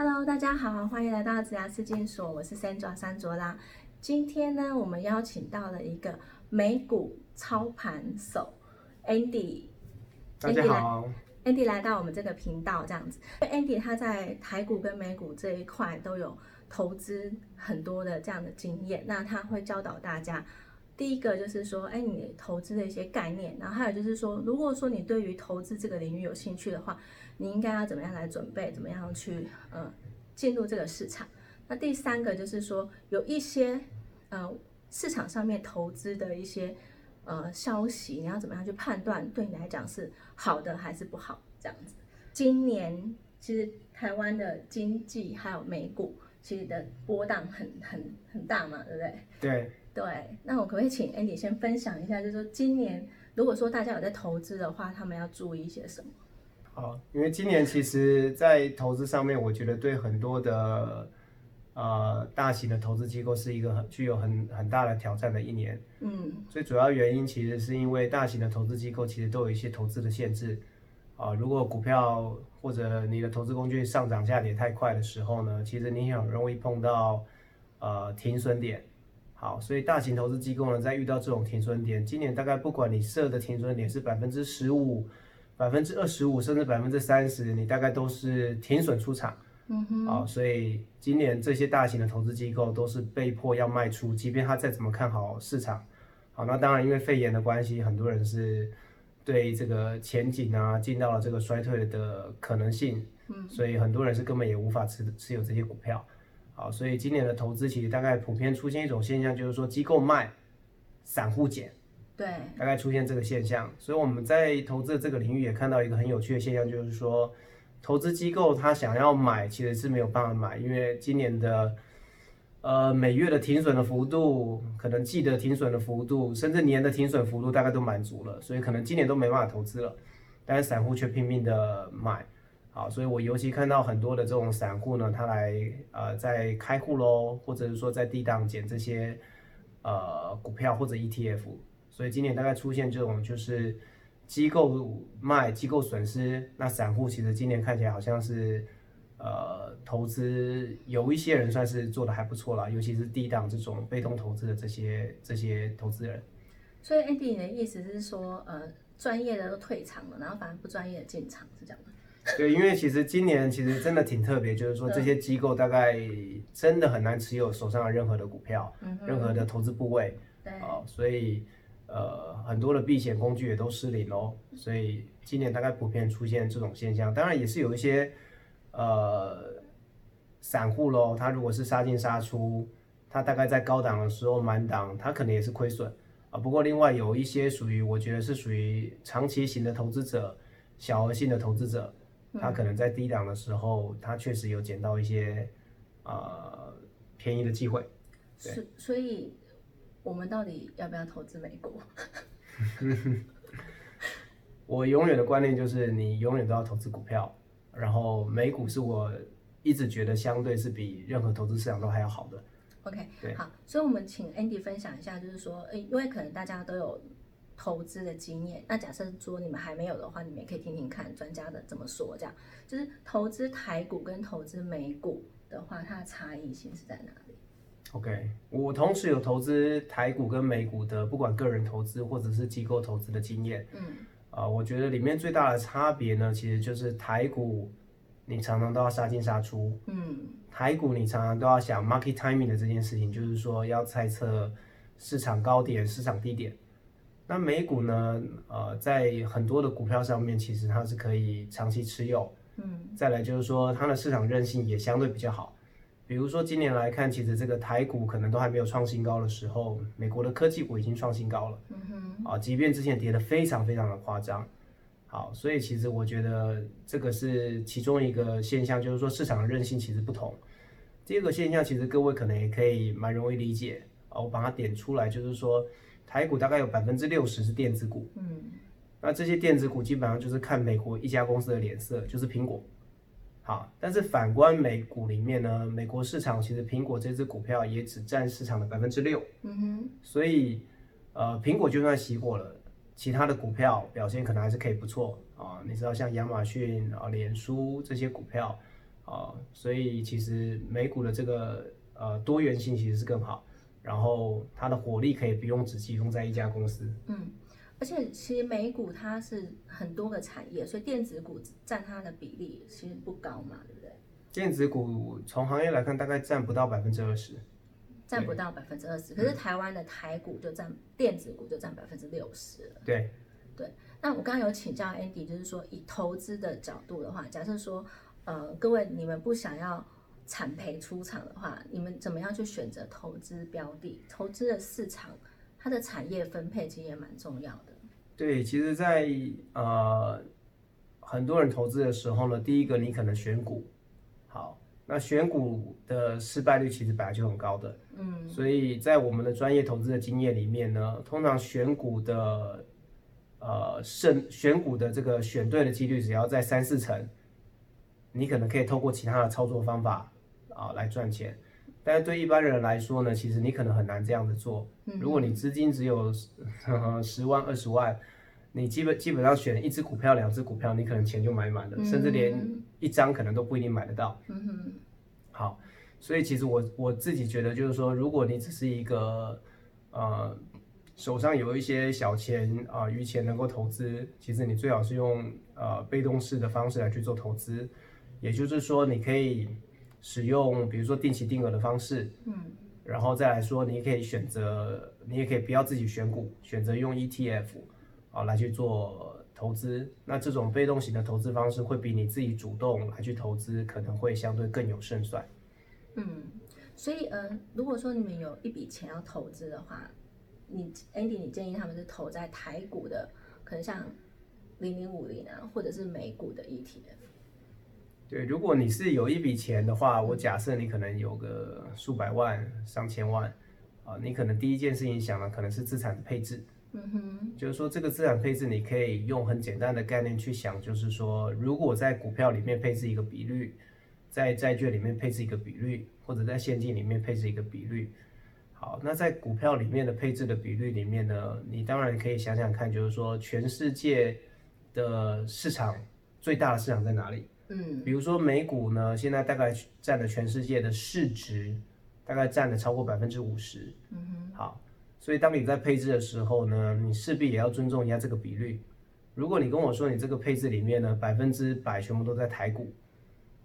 Hello， 大家好，欢迎来到植牙刺青所，我是 Sandra Sanjola。今天呢，我们邀请到了一个美股操盘手 Andy。大家好 ，Andy 来到我们这个频道这样子。Andy 他在台股跟美股这一块都有投资很多的这样的经验，那他会教导大家。第一个就是说，你投资的一些概念，然后还有就是说，如果说你对于投资这个领域有兴趣的话，你应该要怎么样来准备，怎么样去进入这个市场。那第三个就是说，有一些市场上面投资的一些消息，你要怎么样去判断对你来讲是好的还是不好这样子。今年其实台湾的经济还有美股其实的波荡很大嘛，对不对？对，那我可不可以请 Andy 先分享一下，就是说今年如果说大家有在投资的话，他们要注意一些什么？好，因为今年其实在投资上面，我觉得对很多的大型的投资机构是一个具有很大的挑战的一年。最主要原因其实是因为大型的投资机构其实都有一些投资的限制啊，如果股票或者你的投资工具上涨下跌太快的时候呢，其实你很容易碰到停损点。好，所以大型投资机构呢，在遇到这种停损点，今年大概不管你设的停损点是 15%、25%甚至 30%， 你大概都是停损出场。好，所以今年这些大型的投资机构都是被迫要卖出，即便他再怎么看好市场。好，那当然因为肺炎的关系，很多人是对这个前景啊进到了这个衰退的可能性，所以很多人是根本也无法持有这些股票。好，所以今年的投资其实大概普遍出现一种现象，就是说机构卖，散户减，对，大概出现这个现象。所以我们在投资的这个领域也看到一个很有趣的现象，就是说投资机构他想要买其实是没有办法买，因为今年的每月的停损的幅度，可能季的停损的幅度，甚至年的停损幅度大概都满足了，所以可能今年都没办法投资了，但是散户却拼命的买。好，所以我尤其看到很多的这种散户呢，他来在开户咯，或者是说在低档捡这些股票或者 ETF， 所以今年大概出现这种就是机构卖、机构损失，那散户其实今年看起来好像是投资有一些人算是做得还不错啦，尤其是低档这种被动投资的这些投资人。所以 Andy 你的意思是说，专业的都退场了，然后反而不专业的进场，是这样吗？对，因为其实今年其实真的挺特别，就是说这些机构大概真的很难持有手上的任何的股票，任何的投资部位，所以很多的避险工具也都失灵喽。所以今年大概普遍出现这种现象，当然也是有一些散户喽，他如果是杀进杀出，他大概在高档的时候满档，他可能也是亏损啊。不过另外有一些属于我觉得是属于长期型的投资者、小额性的投资者。他可能在低档的时候，他确实有捡到一些便宜的机会。所以我们到底要不要投资美股？我永远的观念就是，你永远都要投资股票。然后美股是我一直觉得相对是比任何投资市场都还要好的。OK， 好，所以我们请 Andy 分享一下，就是说，因为可能大家都有投资的经验，那假设说你们还没有的话，你们也可以听听看专家的怎么说，这样就是投资台股跟投资美股的话，它的差异性是在哪里 ？OK， 我同时有投资台股跟美股的，不管个人投资或者是机构投资的经验。我觉得里面最大的差别呢，其实就是台股你常常都要杀进杀出，台股你常常都要想 market timing 的这件事情，就是说要猜测市场高点、市场低点。那美股呢？在很多的股票上面，其实它是可以长期持有。再来就是说，它的市场韧性也相对比较好。比如说今年来看，其实这个台股可能都还没有创新高的时候，美国的科技股已经创新高了。即便之前跌得非常非常的夸张。好，所以其实我觉得这个是其中一个现象，就是说市场的韧性其实不同。第二个现象，其实各位可能也可以蛮容易理解啊，我把它点出来，就是说。台股大概有 60% 是电子股，那这些电子股基本上就是看美国一家公司的脸色，就是苹果。好，但是反观美股里面呢，美国市场其实苹果这支股票也只占市场的 6%，所以苹果就算熄火了，其他的股票表现可能还是可以不错啊。你知道像亚马逊啊、脸书这些股票所以其实美股的这个多元性其实是更好，然后它的火力可以不用只集中在一家公司。嗯，而且其实美股它是很多个产业，所以电子股占它的比例其实不高嘛，对不对？电子股从行业来看，大概占不到20%，占不到20%。可是台湾的台股就占电子股就占60%了。对对，那我刚刚有请教 Andy， 就是说以投资的角度的话，假设说各位你们不想要产赔出场的话，你们怎么样去选择投资标的？投资的市场它的产业分配其实也蛮重要的。对，其实在很多人投资的时候呢，第一个你可能选股，好，那选股的失败率其实本来就很高的，嗯，所以在我们的专业投资的经验里面呢，通常选股的这个选对的几率只要在3-4成，你可能可以透过其他的操作方法来赚钱。但是对一般人来说呢，其实你可能很难这样子做。如果你资金只有10万20万，你基本上选一只股票2只股票，你可能钱就买满了，甚至连一张可能都不一定买得到。好，所以其实我自己觉得就是说，如果你只是一个手上有一些小钱余钱能够投资，其实你最好是用被动式的方式来去做投资。也就是说你可以使用比如说定期定额的方式，然后再来说你可以选择，你也可以不要自己选股，选择用 ETF 来去做投资。那这种被动型的投资方式会比你自己主动来去投资可能会相对更有胜算。所以如果说你们有一笔钱要投资的话，Andy 你建议他们是投在台股的可能像0050啊，或者是美股的 ETF。对，如果你是有一笔钱的话，我假设你可能有个数百万上千万，你可能第一件事情想的可能是资产配置。就是说这个资产配置你可以用很简单的概念去想，就是说如果在股票里面配置一个比率，在债券里面配置一个比率，或者在现金里面配置一个比率。好，那在股票里面的配置的比率里面呢，你当然可以想想看，就是说全世界的市场最大的市场在哪里。比如说美股呢，现在大概占了全世界的市值，大概占了超过50%。好，所以当你在配置的时候呢，你势必也要尊重一下这个比率。如果你跟我说你这个配置里面呢100%全部都在台股，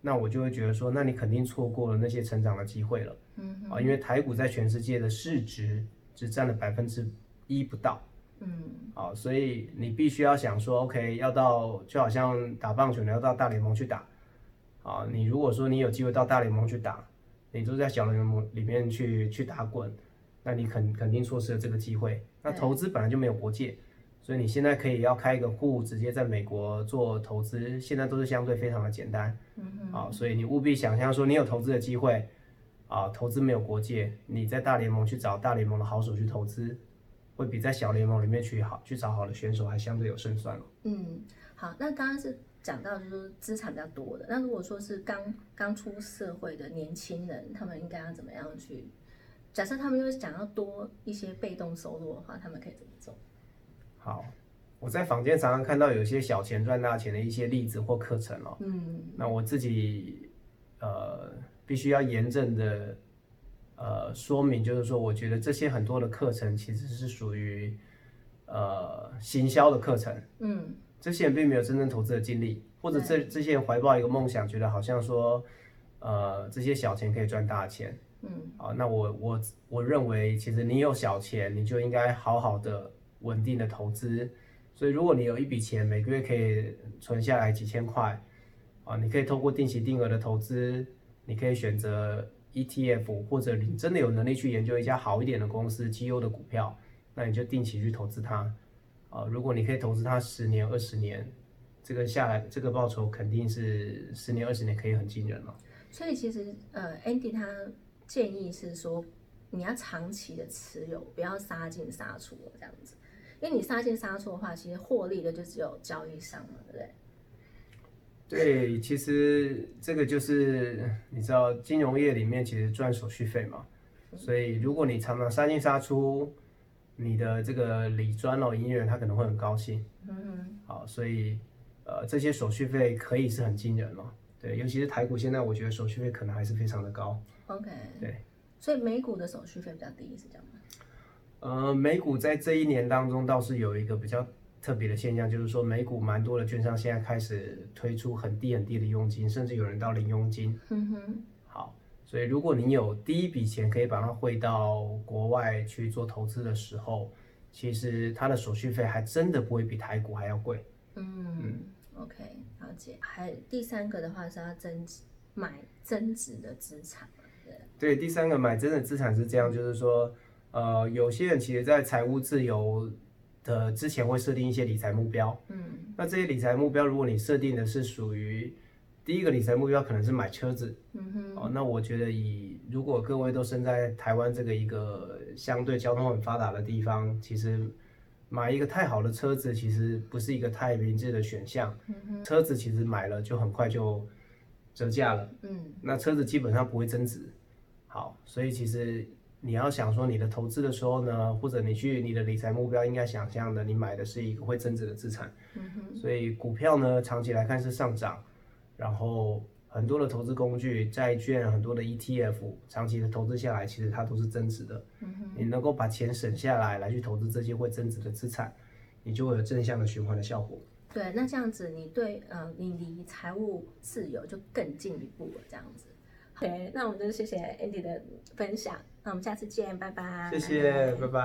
那我就会觉得说，那你肯定错过了那些成长的机会了。因为台股在全世界的市值只占了1%不到。所以你必须要想说 OK， 要到就好像打棒球你要到大联盟去打，你如果说你有机会到大联盟去打，你都在小联盟里面去打滚，那你肯定错失了这个机会。那投资本来就没有国界，所以你现在可以要开一个户直接在美国做投资，现在都是相对非常的简单。所以你务必想象说你有投资的机会，投资没有国界，你在大联盟去找大联盟的好手去投资，会比在小联盟里面去找好的选手还相对有胜算了。好，那刚刚是讲到就是资产比较多的，那如果说是刚出社会的年轻人，他们应该要怎么样去？假设他们又想要多一些被动收入的话，他们可以怎么做？好，我在坊间常常看到有些小钱赚大钱的一些例子或课程哦。那我自己必须要严正的说明，就是说我觉得这些很多的课程其实是属于行销的课程。这些人并没有真正投资的经历，或者这些人怀抱一个梦想，觉得好像说这些小钱可以赚大钱。那我认为其实你有小钱，你就应该好好的稳定的投资。所以如果你有一笔钱，每个月可以存下来几千块，你可以透过定期定额的投资，你可以选择ETF， 或者你真的有能力去研究一家好一点的公司绩优的股票，那你就定期去投资它。如果你可以投资它10年20年，这个下来这个报酬肯定是10年20年可以很惊人了。所以其实Andy 他建议是说你要长期的持有，不要杀进杀出这样子，因为你杀进杀出的话，其实获利的就只有交易商嘛，对不对？对，其实这个就是你知道金融业里面其实赚手续费嘛，所以如果你常常杀进杀出，你的这个理专营业员他可能会很高兴。好，所以这些手续费可以是很惊人嘛，对，尤其是台股现在我觉得手续费可能还是非常的高。 OK， 对，所以美股的手续费比较低是这样吗？美股在这一年当中倒是有一个比较特别的现象，就是说美股蛮多的券商现在开始推出很低很低的佣金，甚至有人到零佣金。嗯哼，好，所以如果你有第一笔钱可以把它汇到国外去做投资的时候，其实它的手续费还真的不会比台股还要贵。嗯 ，OK， 了解。还第三个的话是要买增值的资产。对，第三个买增值资产是这样，就是说，有些人其实在财务自由的之前会设定一些理财目标，那这些理财目标，如果你设定的是属于第一个理财目标可能是买车子，那我觉得如果各位都身在台湾这个一个相对交通很发达的地方，其实买一个太好的车子其实不是一个太明智的选项，车子其实买了就很快就折价了，那车子基本上不会增值。好，所以其实你要想说你的投资的时候呢，或者你的理财目标应该想象的，你买的是一个会增值的资产。所以股票呢，长期来看是上涨，然后很多的投资工具、债券、很多的 ETF， 长期的投资下来，其实它都是增值的。你能够把钱省下来去投资这些会增值的资产，你就会有正向的循环的效果。对，那这样子你对你离财务自由就更进一步了，这样子。对，那我们就谢谢 Andy 的分享，那我们下次见，拜拜。谢谢，拜拜。